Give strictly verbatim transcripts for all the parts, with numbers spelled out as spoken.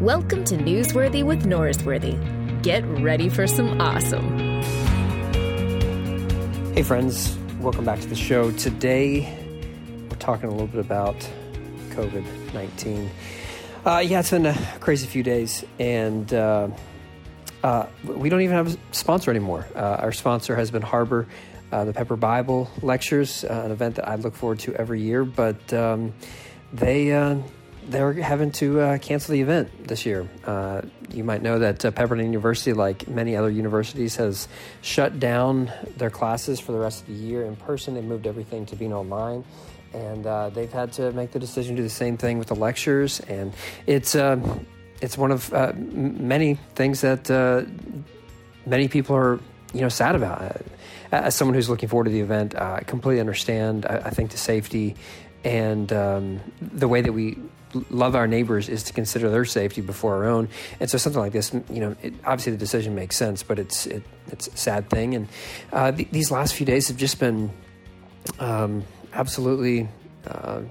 Welcome to Newsworthy with Norrisworthy. Get ready for some awesome. Hey friends, welcome back to the show. Today, we're talking a little bit about covid nineteen. Uh, yeah, it's been a crazy few days, and uh, uh, we don't even have a sponsor anymore. Uh, our sponsor has been Harbor, uh, the Pepper Bible Lectures, uh, an event that I look forward to every year, but um, they... Uh, They're having to uh, cancel the event this year. Uh, you might know that uh, Pepperdine University, like many other universities, has shut down their classes for the rest of the year in person. They moved everything to being online, and uh, they've had to make the decision to do the same thing with the lectures. And it's uh, it's one of uh, many things that uh, many people are you know sad about. As someone who's looking forward to the event, I completely understand. I, I think the safety and um, the way that we love our neighbors is to consider their safety before our own. And so something like this, you know, it, obviously the decision makes sense, but it's it, it's a sad thing. And uh, th- these last few days have just been um, absolutely uh,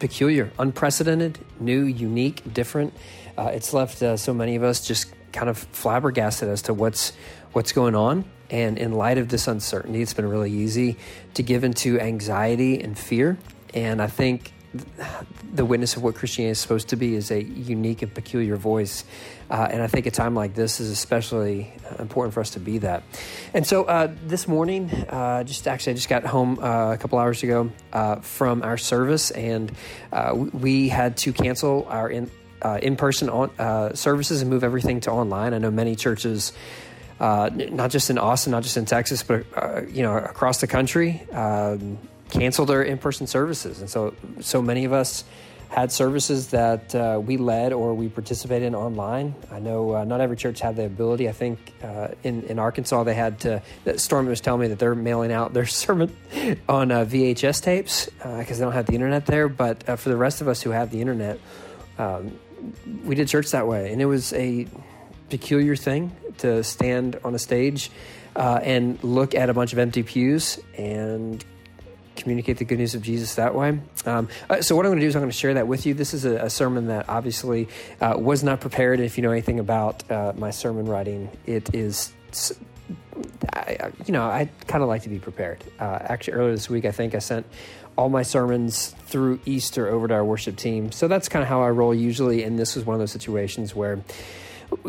peculiar, unprecedented, new, unique, different. Uh, it's left uh, so many of us just kind of flabbergasted as to what's what's going on. And in light of this uncertainty, it's been really easy to give into anxiety and fear. And I think the witness of what Christianity is supposed to be is a unique and peculiar voice. Uh, and I think a time like this is especially important for us to be that. And so uh, this morning, uh, just actually I just got home uh, a couple hours ago uh, from our service, and uh, we had to cancel our in, uh, in-person on, uh, services and move everything to online. I know many churches, uh, not just in Austin, not just in Texas, but uh, you know across the country, um, canceled our in-person services. And so, so many of us had services that uh, we led or we participated in online. I know uh, not every church had the ability. I think uh, in, in Arkansas, they had to, Storm was telling me that they're mailing out their sermon on uh, V H S tapes because uh, they don't have the internet there. But uh, for the rest of us who have the internet, um, we did church that way. And it was a peculiar thing to stand on a stage uh, and look at a bunch of empty pews and communicate the good news of Jesus that way. Um, so what I'm going to do is I'm going to share that with you. This is a, a sermon that obviously uh, was not prepared. If you know anything about uh, my sermon writing, it is, I, you know, I kind of like to be prepared. Uh, actually, earlier this week, I think I sent all my sermons through Easter over to our worship team. So that's kind of how I roll usually. And this was one of those situations where,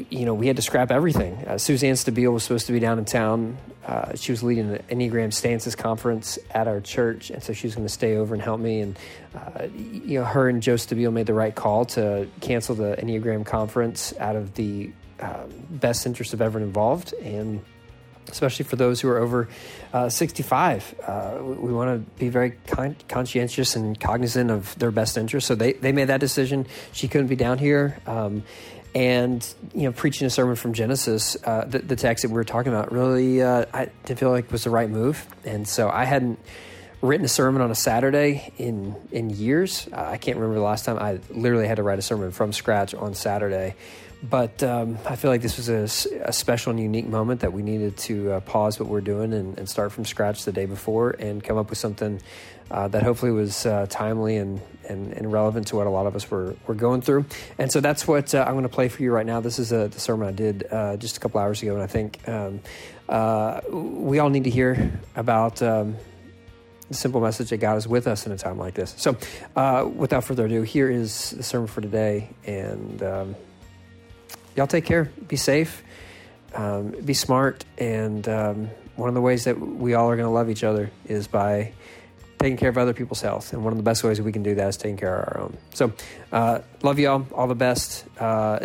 you know, we had to scrap everything. Uh, Suzanne Stabile was supposed to be down in town. Uh, she was leading an Enneagram Stances conference at our church, and so she was going to stay over and help me. And uh, you know, her and Joe Stabile made the right call to cancel the Enneagram conference out of the uh, best interest of everyone involved, and especially for those who are over uh, sixty-five. Uh, we want to be very con- conscientious and cognizant of their best interest. So they, they made that decision. She couldn't be down here. Um, And, you know, preaching a sermon from Genesis, uh, the, the text that we were talking about, really, uh, I didn't feel like was the right move. And so I hadn't written a sermon on a Saturday in, in years. Uh, I can't remember the last time I literally had to write a sermon from scratch on Saturday. But um, I feel like this was a, a special and unique moment that we needed to uh, pause what we're doing and, and start from scratch the day before and come up with something uh, that hopefully was uh, timely and, and, and relevant to what a lot of us were, were going through. And so that's what uh, I'm going to play for you right now. This is a, the sermon I did uh, just a couple hours ago, and I think um, uh, we all need to hear about um, the simple message that God is with us in a time like this. So uh, without further ado, here is the sermon for today, and Um, y'all take care, be safe, um, be smart, and um, one of the ways that we all are going to love each other is by taking care of other people's health, and one of the best ways that we can do that is taking care of our own. So uh, love y'all, all the best, uh,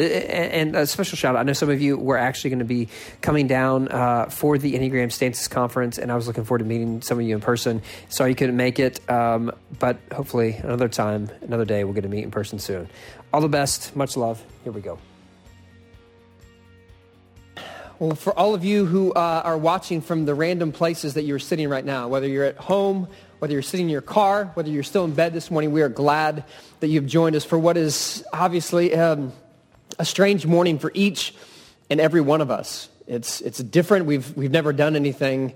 and a special shout out. I know some of you were actually going to be coming down uh, for the Enneagram Stances Conference, and I was looking forward to meeting some of you in person. Sorry you couldn't make it, um, but hopefully another time, another day, we'll get to meet in person soon. All the best, much love, here we go. Well, for all of you who uh, are watching from the random places that you're sitting right now, whether you're at home, whether you're sitting in your car, whether you're still in bed this morning, we are glad that you've joined us for what is obviously um, a strange morning for each and every one of us. It's it's different. We've we've never done anything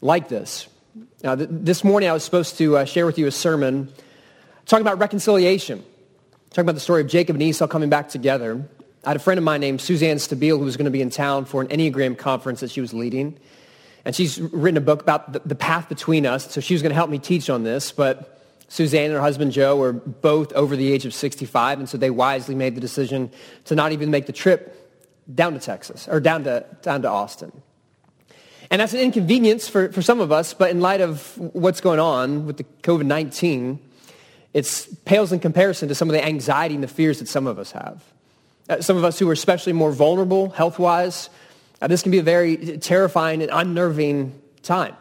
like this. Now, th- this morning I was supposed to uh, share with you a sermon talking about reconciliation, talking about the story of Jacob and Esau coming back together. I had a friend of mine named Suzanne Stabile who was going to be in town for an Enneagram conference that she was leading. And she's written a book about the, the path between us. So she was going to help me teach on this. But Suzanne and her husband, Joe, were both over the age of sixty-five. And so they wisely made the decision to not even make the trip down to Texas or down to, down to Austin. And that's an inconvenience for, for some of us. But in light of what's going on with the covid nineteen, it pales in comparison to some of the anxiety and the fears that some of us have. Uh, some of us who are especially more vulnerable health-wise, uh, this can be a very terrifying and unnerving time.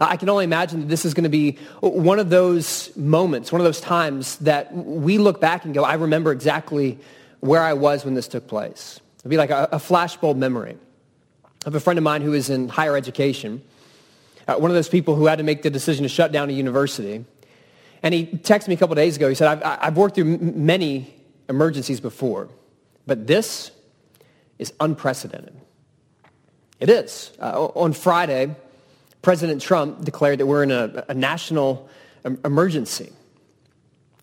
Uh, I can only imagine that this is going to be one of those moments, one of those times that we look back and go, I remember exactly where I was when this took place. It'll be like a, a flashbulb memory. I have a friend of mine who is in higher education, uh, one of those people who had to make the decision to shut down a university. And he texted me a couple days ago. He said, I've, I've worked through m- many emergencies before, but this is unprecedented. It is. Uh, on Friday, President Trump declared that we're in a, a national um, emergency.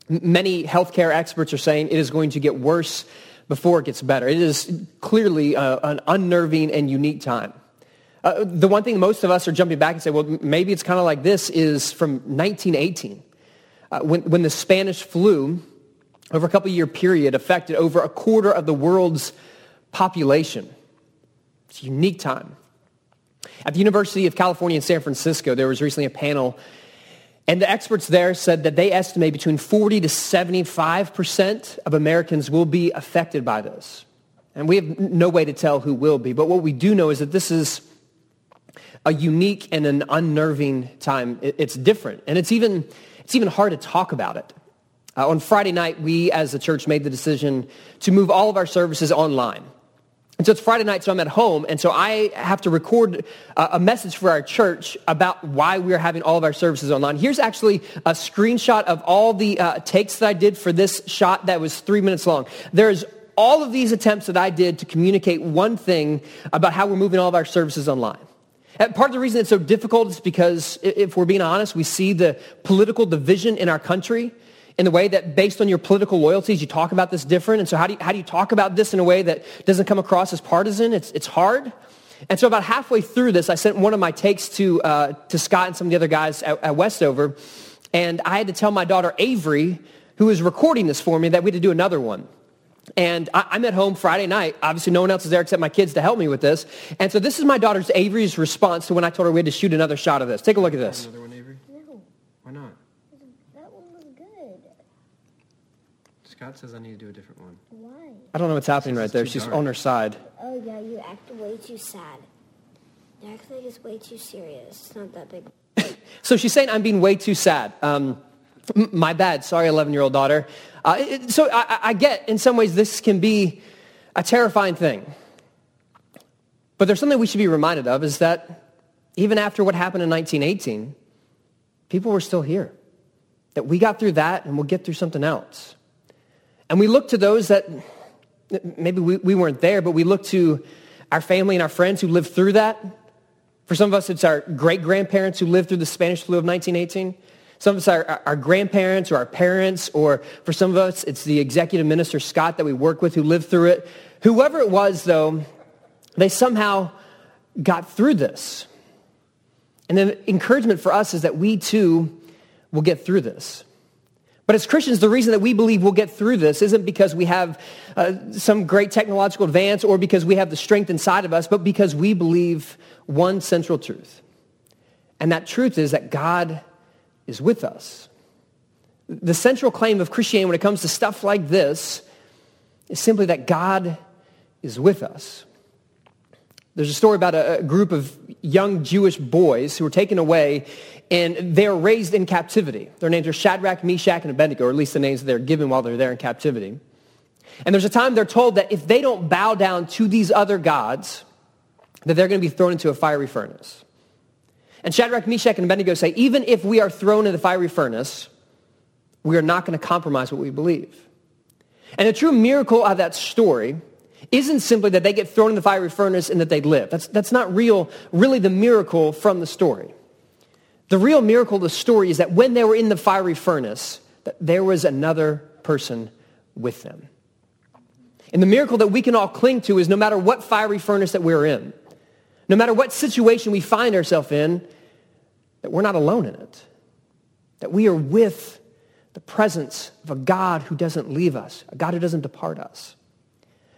M- many healthcare experts are saying it is going to get worse before it gets better. It is clearly uh, an unnerving and unique time. Uh, the one thing most of us are jumping back and say, well, maybe it's kind of like this, is from nineteen eighteen. Uh, when, when the Spanish flu, over a couple-year period, affected over a quarter of the world's population. It's a unique time. At the University of California in San Francisco, there was recently a panel, and the experts there said that they estimate between forty to seventy-five percent of Americans will be affected by this. And we have no way to tell who will be, but what we do know is that this is a unique and an unnerving time. It, it's different, and it's even... It's even hard to talk about it. Uh, on Friday night, we as a church made the decision to move all of our services online. And so it's Friday night, so I'm at home, and so I have to record uh, a message for our church about why we're having all of our services online. Here's actually a screenshot of all the uh, takes that I did for this shot that was three minutes long. There's all of these attempts that I did to communicate one thing about how we're moving all of our services online. And part of the reason it's so difficult is because, if we're being honest, we see the political division in our country in the way that based on your political loyalties, you talk about this different. And so how do you, how do you talk about this in a way that doesn't come across as partisan? It's it's hard. And so about halfway through this, I sent one of my takes to uh, to Scott and some of the other guys at, at Westover. And I had to tell my daughter, Avery, who was recording this for me, that we had to do another one. And I'm at home Friday night. Obviously, no one else is there except my kids to help me with this. And so this is my daughter's, Avery's, response to when I told her we had to shoot another shot of this. Take a look at this. Another one, Avery? No. Why not? That one was good. Scott says I need to do a different one. Why? I don't know what's happening right there. She's dark. On her side. Oh, yeah, you act way too sad. You act like it's way too serious. It's not that big. So she's saying I'm being way too sad. Um, my bad. Sorry, eleven-year-old daughter. Uh, it, so I, I get, in some ways, this can be a terrifying thing. But there's something we should be reminded of, is that even after what happened in nineteen eighteen, people were still here. That we got through that, and we'll get through something else. And we look to those that, maybe we, we weren't there, but we look to our family and our friends who lived through that. For some of us, it's our great-grandparents who lived through the Spanish flu of nineteen eighteen. Some of us are our grandparents or our parents, or for some of us, it's the executive minister, Scott, that we work with who lived through it. Whoever it was, though, they somehow got through this. And the encouragement for us is that we, too, will get through this. But as Christians, the reason that we believe we'll get through this isn't because we have uh, some great technological advance or because we have the strength inside of us, but because we believe one central truth. And that truth is that God is with us. The central claim of Christianity when it comes to stuff like this is simply that God is with us. There's a story about a group of young Jewish boys who were taken away, and they're raised in captivity. Their names are Shadrach, Meshach, and Abednego, or at least the names that they're given while they're there in captivity. And there's a time they're told that if they don't bow down to these other gods, that they're going to be thrown into a fiery furnace. And Shadrach, Meshach, and Abednego say, even if we are thrown in the fiery furnace, we are not going to compromise what we believe. And the true miracle of that story isn't simply that they get thrown in the fiery furnace and that they live. That's, that's not real, really the miracle from the story. The real miracle of the story is that when they were in the fiery furnace, that there was another person with them. And the miracle that we can all cling to is no matter what fiery furnace that we're in, no matter what situation we find ourselves in, that we're not alone in it, that we are with the presence of a God who doesn't leave us, a God who doesn't depart us.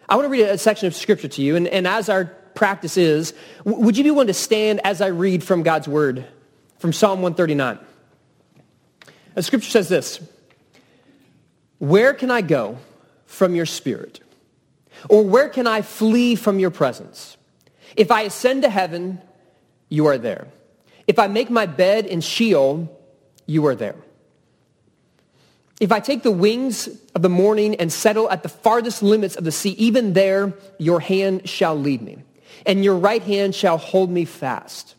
I want to read a section of Scripture to you, and, and as our practice is, would you be willing to stand as I read from God's Word, from Psalm one thirty-nine? The Scripture says this, "Where can I go from your Spirit? Or where can I flee from your presence? If I ascend to heaven, you are there. If I make my bed in Sheol, you are there. If I take the wings of the morning and settle at the farthest limits of the sea, even there your hand shall lead me, and your right hand shall hold me fast.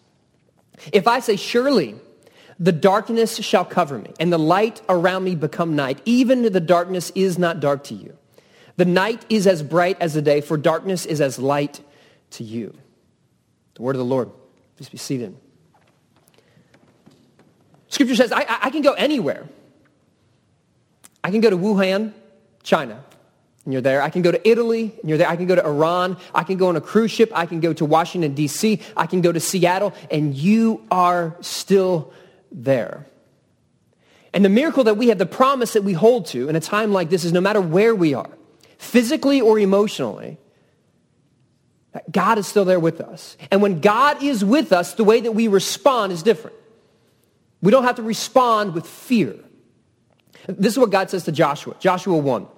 If I say, surely the darkness shall cover me, and the light around me become night, even the darkness is not dark to you. The night is as bright as the day, for darkness is as light to you." The word of the Lord. Please be seated. Scripture says, I, I can go anywhere. I can go to Wuhan, China, and you're there. I can go to Italy, and you're there. I can go to Iran. I can go on a cruise ship. I can go to Washington, D C. I can go to Seattle, and you are still there. And the miracle that we have, the promise that we hold to in a time like this is no matter where we are, physically or emotionally, that God is still there with us. And when God is with us, the way that we respond is different. We don't have to respond with fear. This is what God says to Joshua, Joshua one.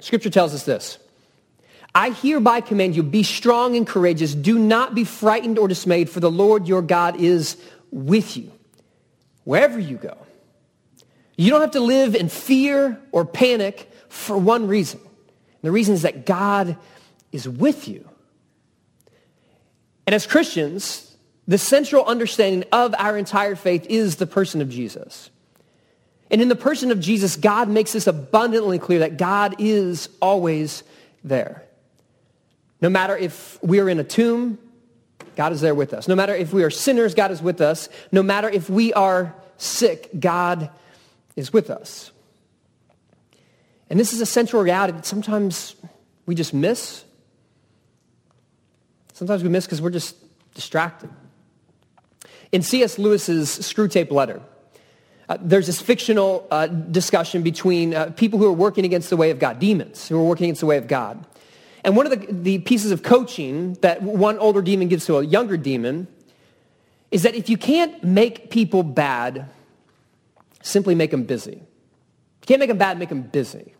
Scripture tells us this. "I hereby command you, be strong and courageous. Do not be frightened or dismayed, for the Lord your God is with you wherever you go." You don't have to live in fear or panic for one reason. And the reason is that God is with you. And as Christians, the central understanding of our entire faith is the person of Jesus. And in the person of Jesus, God makes this abundantly clear that God is always there. No matter if we are in a tomb, God is there with us. No matter if we are sinners, God is with us. No matter if we are sick, God is with us. And this is a central reality that sometimes we just miss. Sometimes we miss because we're just distracted. In C S Lewis's Screwtape Letters, Uh, there's this fictional uh, discussion between uh, people who are working against the way of God, demons who are working against the way of God. And one of the, the pieces of coaching that one older demon gives to a younger demon is that if you can't make people bad, simply make them busy. If you can't make them bad, make them busy.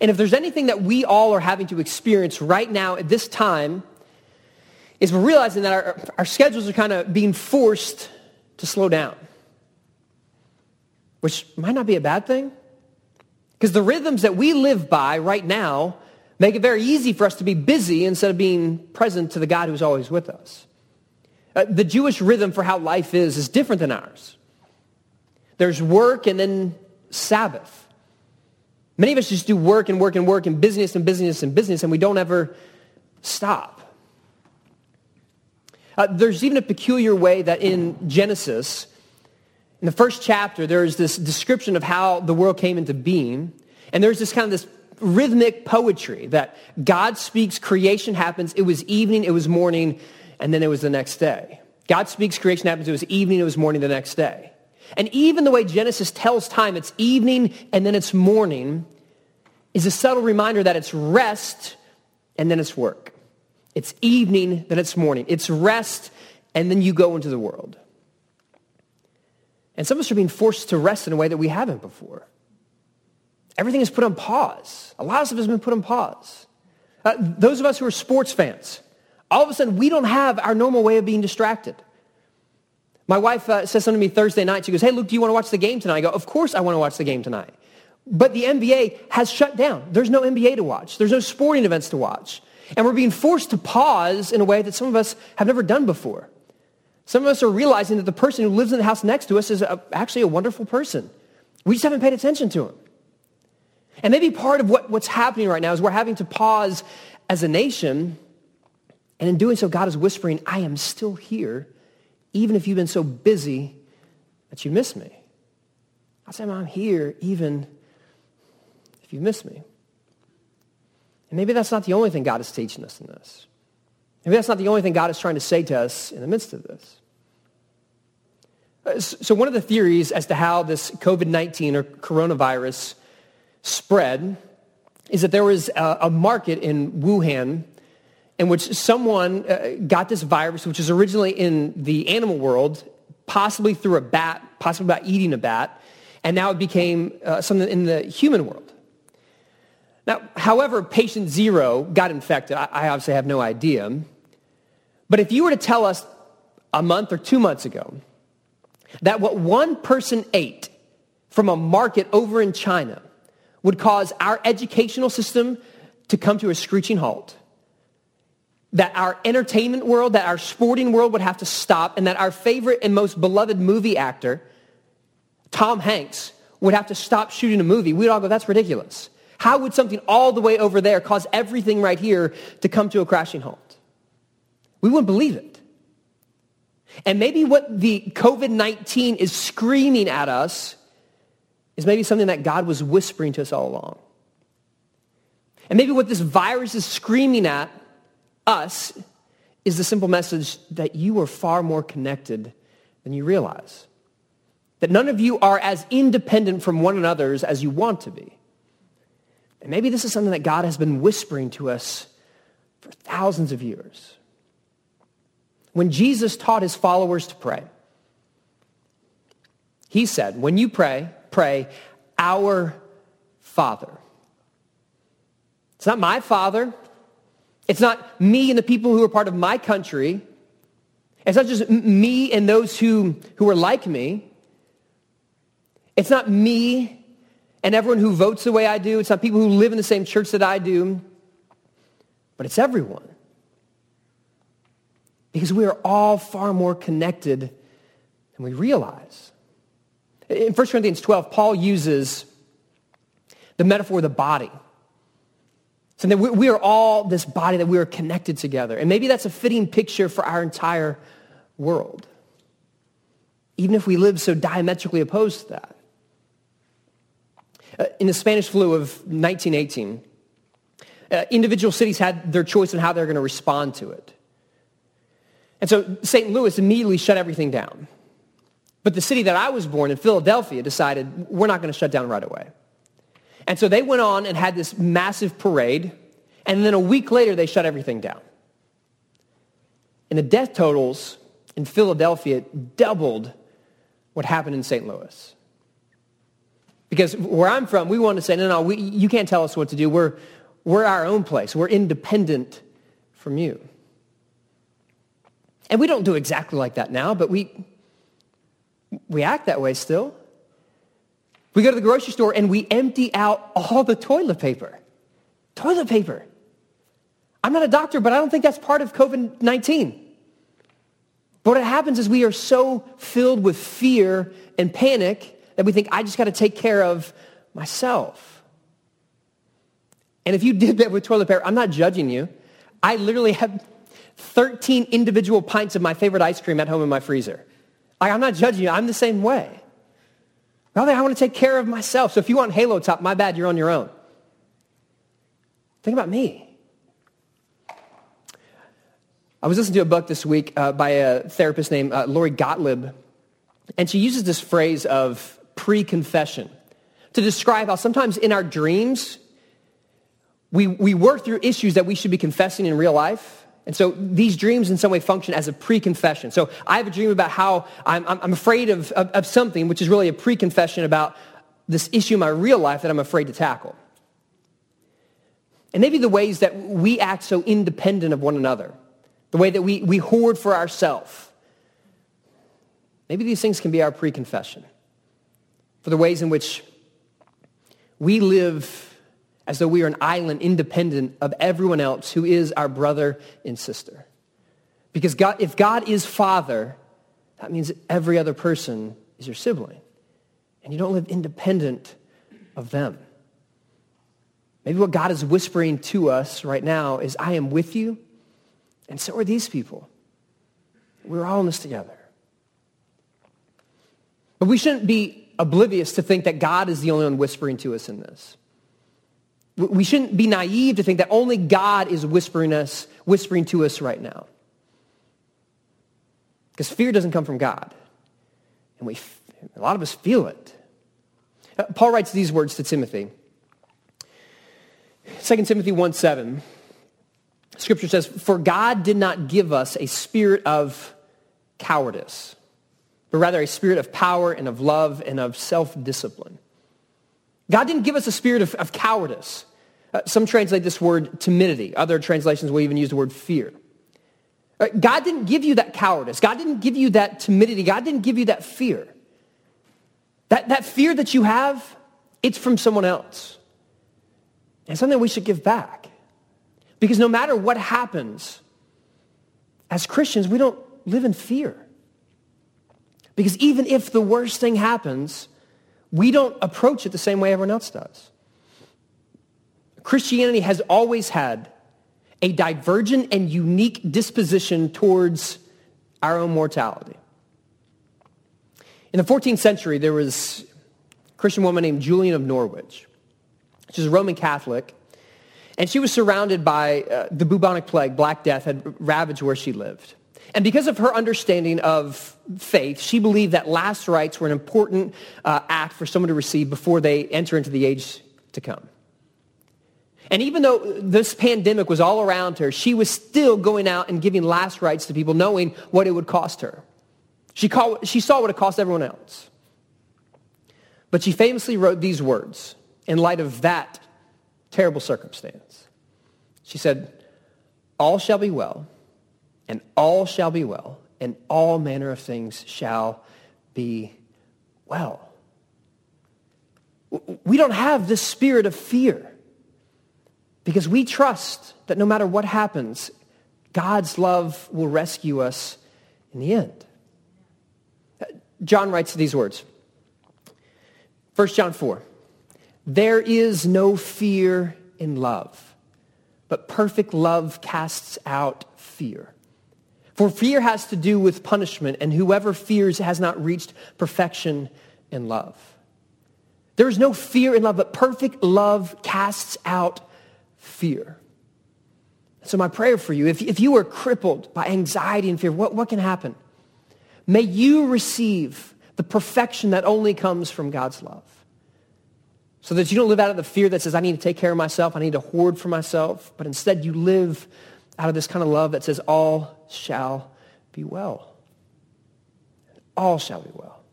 And if there's anything that we all are having to experience right now at this time, is we're realizing that our, our schedules are kind of being forced to slow down, which might not be a bad thing, because the rhythms that we live by right now make it very easy for us to be busy instead of being present to the God who's always with us. Uh, the Jewish rhythm for how life is is different than ours. There's work and then Sabbath. Many of us just do work and work and work and business and business and business, and we don't ever stop. Uh, there's even a peculiar way that in Genesis, in the first chapter, there is this description of how the world came into being, and there's this kind of this rhythmic poetry that God speaks, creation happens, it was evening, it was morning, and then it was the next day. God speaks, creation happens, it was evening, it was morning, the next day. And even the way Genesis tells time, it's evening and then it's morning, is a subtle reminder that it's rest and then it's work. It's evening, then it's morning. It's rest, and then you go into the world. And some of us are being forced to rest in a way that we haven't before. Everything is put on pause. A lot of stuff has been put on pause. Uh, those of us who are sports fans, all of a sudden, we don't have our normal way of being distracted. My wife uh, says something to me Thursday night. She goes, "Hey, Luke, do you want to watch the game tonight?" I go, "Of course I want to watch the game tonight." But the N B A has shut down. There's no N B A to watch. There's no sporting events to watch. And we're being forced to pause in a way that some of us have never done before. Some of us are realizing that the person who lives in the house next to us is a, actually a wonderful person. We just haven't paid attention to him. And maybe part of what, what's happening right now is we're having to pause as a nation. And in doing so, God is whispering, "I am still here, even if you've been so busy that you miss me." I say, "I'm here, even if you miss me." And maybe that's not the only thing God is teaching us in this. Maybe that's not the only thing God is trying to say to us in the midst of this. So one of the theories as to how this covid nineteen or coronavirus spread is that there was a market in Wuhan in which someone got this virus, which was originally in the animal world, possibly through a bat, possibly by eating a bat, and now it became something in the human world. Now, however patient zero got infected, I obviously have no idea. But if you were to tell us a month or two months ago that what one person ate from a market over in China would cause our educational system to come to a screeching halt, that our entertainment world, that our sporting world would have to stop, and that our favorite and most beloved movie actor, Tom Hanks, would have to stop shooting a movie, we'd all go, that's ridiculous. How would something all the way over there cause everything right here to come to a crashing halt? We wouldn't believe it. And maybe what the covid nineteen is screaming at us is maybe something that God was whispering to us all along. And maybe what this virus is screaming at us is the simple message that you are far more connected than you realize. That none of you are as independent from one another as you want to be. And maybe this is something that God has been whispering to us for thousands of years. When Jesus taught his followers to pray, he said, when you pray, pray, our Father. It's not my father. It's not me and the people who are part of my country. It's not just me and those who, who are like me. It's not me and everyone who votes the way I do. It's not people who live in the same church that I do. But it's everyone. Because we are all far more connected than we realize. In First Corinthians twelve, Paul uses the metaphor of the body. So that we are all this body, that we are connected together. And maybe that's a fitting picture for our entire world. Even if we live so diametrically opposed to that. In the Spanish flu of nineteen eighteen, individual cities had their choice on how they're going to respond to it. And so Saint Louis immediately shut everything down. But the city that I was born in, Philadelphia, decided we're not going to shut down right away. And so they went on and had this massive parade. And then a week later, they shut everything down. And the death totals in Philadelphia doubled what happened in Saint Louis. Because where I'm from, we want to say, no, no, we, you can't tell us what to do. We're, we're our own place. We're independent from you. And we don't do exactly like that now, but we... We act that way still. We go to the grocery store and we empty out all the toilet paper. Toilet paper. I'm not a doctor, but I don't think that's part of covid nineteen. But what happens is we are so filled with fear and panic that we think, I just got to take care of myself. And if you did that with toilet paper, I'm not judging you. I literally have thirteen individual pints of my favorite ice cream at home in my freezer. I'm not judging you. I'm the same way. Rather, I want to take care of myself. So if you want Halo Top, my bad, you're on your own. Think about me. I was listening to a book this week uh, by a therapist named uh, Lori Gottlieb, and she uses this phrase of pre-confession to describe how sometimes in our dreams, we, we work through issues that we should be confessing in real life. And so these dreams in some way function as a pre-confession. So I have a dream about how I'm, I'm afraid of, of, of something, which is really a pre-confession about this issue in my real life that I'm afraid to tackle. And maybe the ways that we act so independent of one another, the way that we, we hoard for ourselves, maybe these things can be our pre-confession for the ways in which we live as though we are an island independent of everyone else who is our brother and sister. Because God, if God is Father, that means every other person is your sibling. And you don't live independent of them. Maybe what God is whispering to us right now is, I am with you, and so are these people. We're all in this together. But we shouldn't be oblivious to think that God is the only one whispering to us in this. We shouldn't be naive to think that only God is whispering us, whispering to us right now. Because fear doesn't come from God. And we, a lot of us feel it. Paul writes these words to Timothy. Second Timothy one seven. Scripture says, "For God did not give us a spirit of cowardice, but rather a spirit of power and of love and of self-discipline." God didn't give us a spirit of, of cowardice. Uh, some translate this word timidity. Other translations will even use the word fear. Uh, God didn't give you that cowardice. God didn't give you that timidity. God didn't give you that fear. That, that fear that you have, it's from someone else. And something we should give back. Because no matter what happens, as Christians, we don't live in fear. Because even if the worst thing happens, we don't approach it the same way everyone else does. Christianity has always had a divergent and unique disposition towards our own mortality. In the fourteenth century, there was a Christian woman named Julian of Norwich. She was a Roman Catholic, and she was surrounded by uh, the bubonic plague. Black Death had ravaged where she lived. And because of her understanding of faith, she believed that last rites were an important uh, act for someone to receive before they enter into the age to come. And even though this pandemic was all around her, she was still going out and giving last rites to people, knowing what it would cost her. She, called, she saw what it cost everyone else. But she famously wrote these words in light of that terrible circumstance. She said, "All shall be well, and all shall be well, and all manner of things shall be well." We don't have this spirit of fear because we trust that no matter what happens, God's love will rescue us in the end. John writes these words, First John four, "There is no fear in love, but perfect love casts out fear. For fear has to do with punishment, and whoever fears has not reached perfection in love." There is no fear in love, but perfect love casts out fear. So my prayer for you, if, if you are crippled by anxiety and fear, what, what can happen? May you receive the perfection that only comes from God's love, so that you don't live out of the fear that says, "I need to take care of myself, I need to hoard for myself," but instead you live out of this kind of love that says, "All shall be well. All shall be well."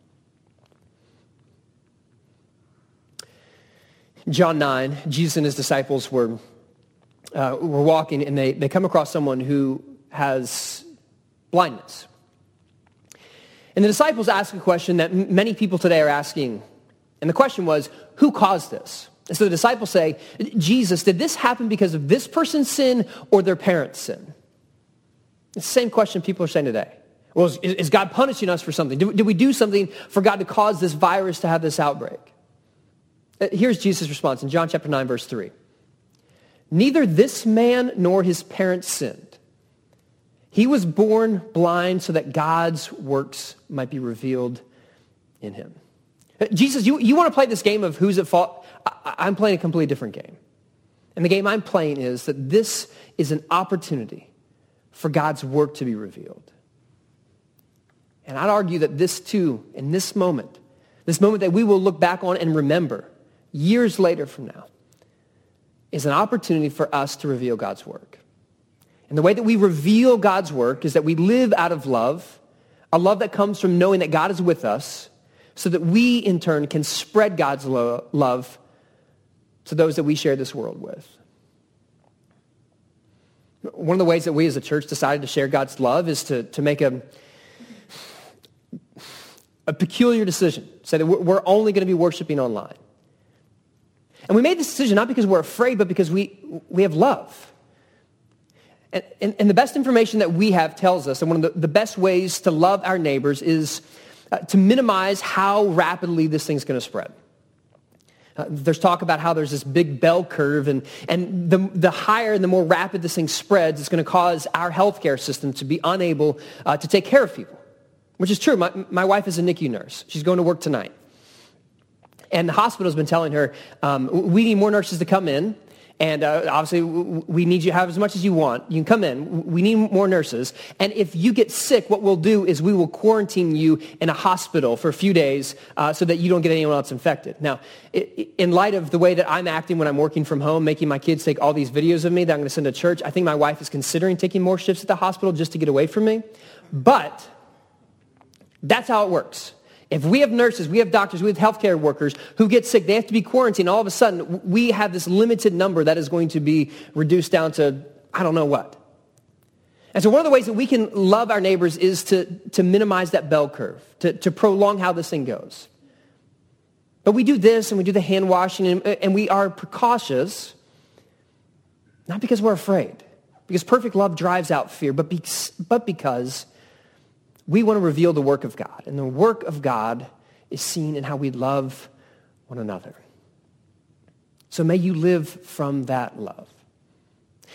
John nine, Jesus and his disciples were uh, were walking, and they, they come across someone who has blindness. And the disciples ask a question that m- many people today are asking. And the question was, who caused this? And so the disciples say, "Jesus, did this happen because of this person's sin or their parents' sin?" It's the same question people are saying today. Well, is, is God punishing us for something? Did, did we do something for God to cause this virus to have this outbreak? Here's Jesus' response in John chapter nine, verse three. "Neither this man nor his parents sinned. He was born blind so that God's works might be revealed in him." Jesus, you, you want to play this game of who's at fault? I, I'm playing a completely different game. And the game I'm playing is that this is an opportunity for God's work to be revealed. And I'd argue that this too, in this moment, this moment that we will look back on and remember years later from now, is an opportunity for us to reveal God's work. And the way that we reveal God's work is that we live out of love, a love that comes from knowing that God is with us, so that we, in turn, can spread God's lo- love to those that we share this world with. One of the ways that we as a church decided to share God's love is to, to make a, a peculiar decision, so that we're only going to be worshiping online. And we made this decision not because we're afraid, but because we, we have love. And, and, and the best information that we have tells us that one of the, the best ways to love our neighbors is Uh, to minimize how rapidly this thing's going to spread. Uh, there's talk about how there's this big bell curve, and, and the, the higher and the more rapid this thing spreads, it's going to cause our healthcare system to be unable uh, to take care of people, which is true. My, my wife is a N I C U nurse. She's going to work tonight. And the hospital's been telling her, um, we need more nurses to come in, and uh, obviously we need you to have as much as you want. You can come in. We need more nurses. And if you get sick, what we'll do is we will quarantine you in a hospital for a few days uh, so that you don't get anyone else infected. Now, in light of the way that I'm acting when I'm working from home, making my kids take all these videos of me that I'm going to send to church, I think my wife is considering taking more shifts at the hospital just to get away from me. But that's how it works. If we have nurses, we have doctors, we have healthcare workers who get sick, they have to be quarantined. All of a sudden, we have this limited number that is going to be reduced down to I don't know what. And so one of the ways that we can love our neighbors is to, to minimize that bell curve, to, to prolong how this thing goes. But we do this and we do the hand washing and, and we are precautious, not because we're afraid, because perfect love drives out fear, but be, but because we want to reveal the work of God, and the work of God is seen in how we love one another. So may you live from that love.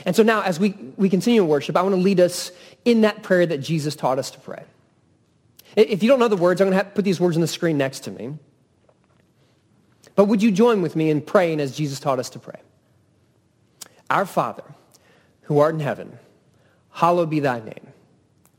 And so now as we, we continue in worship, I want to lead us in that prayer that Jesus taught us to pray. If you don't know the words, I'm going to, have to put these words on the screen next to me. But would you join with me in praying as Jesus taught us to pray? Our Father, who art in heaven, hallowed be thy name.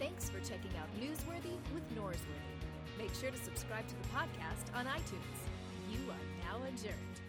Thanks for checking out Newsworthy with Norrisworthy. Make sure to subscribe to the podcast on iTunes. Adjourned.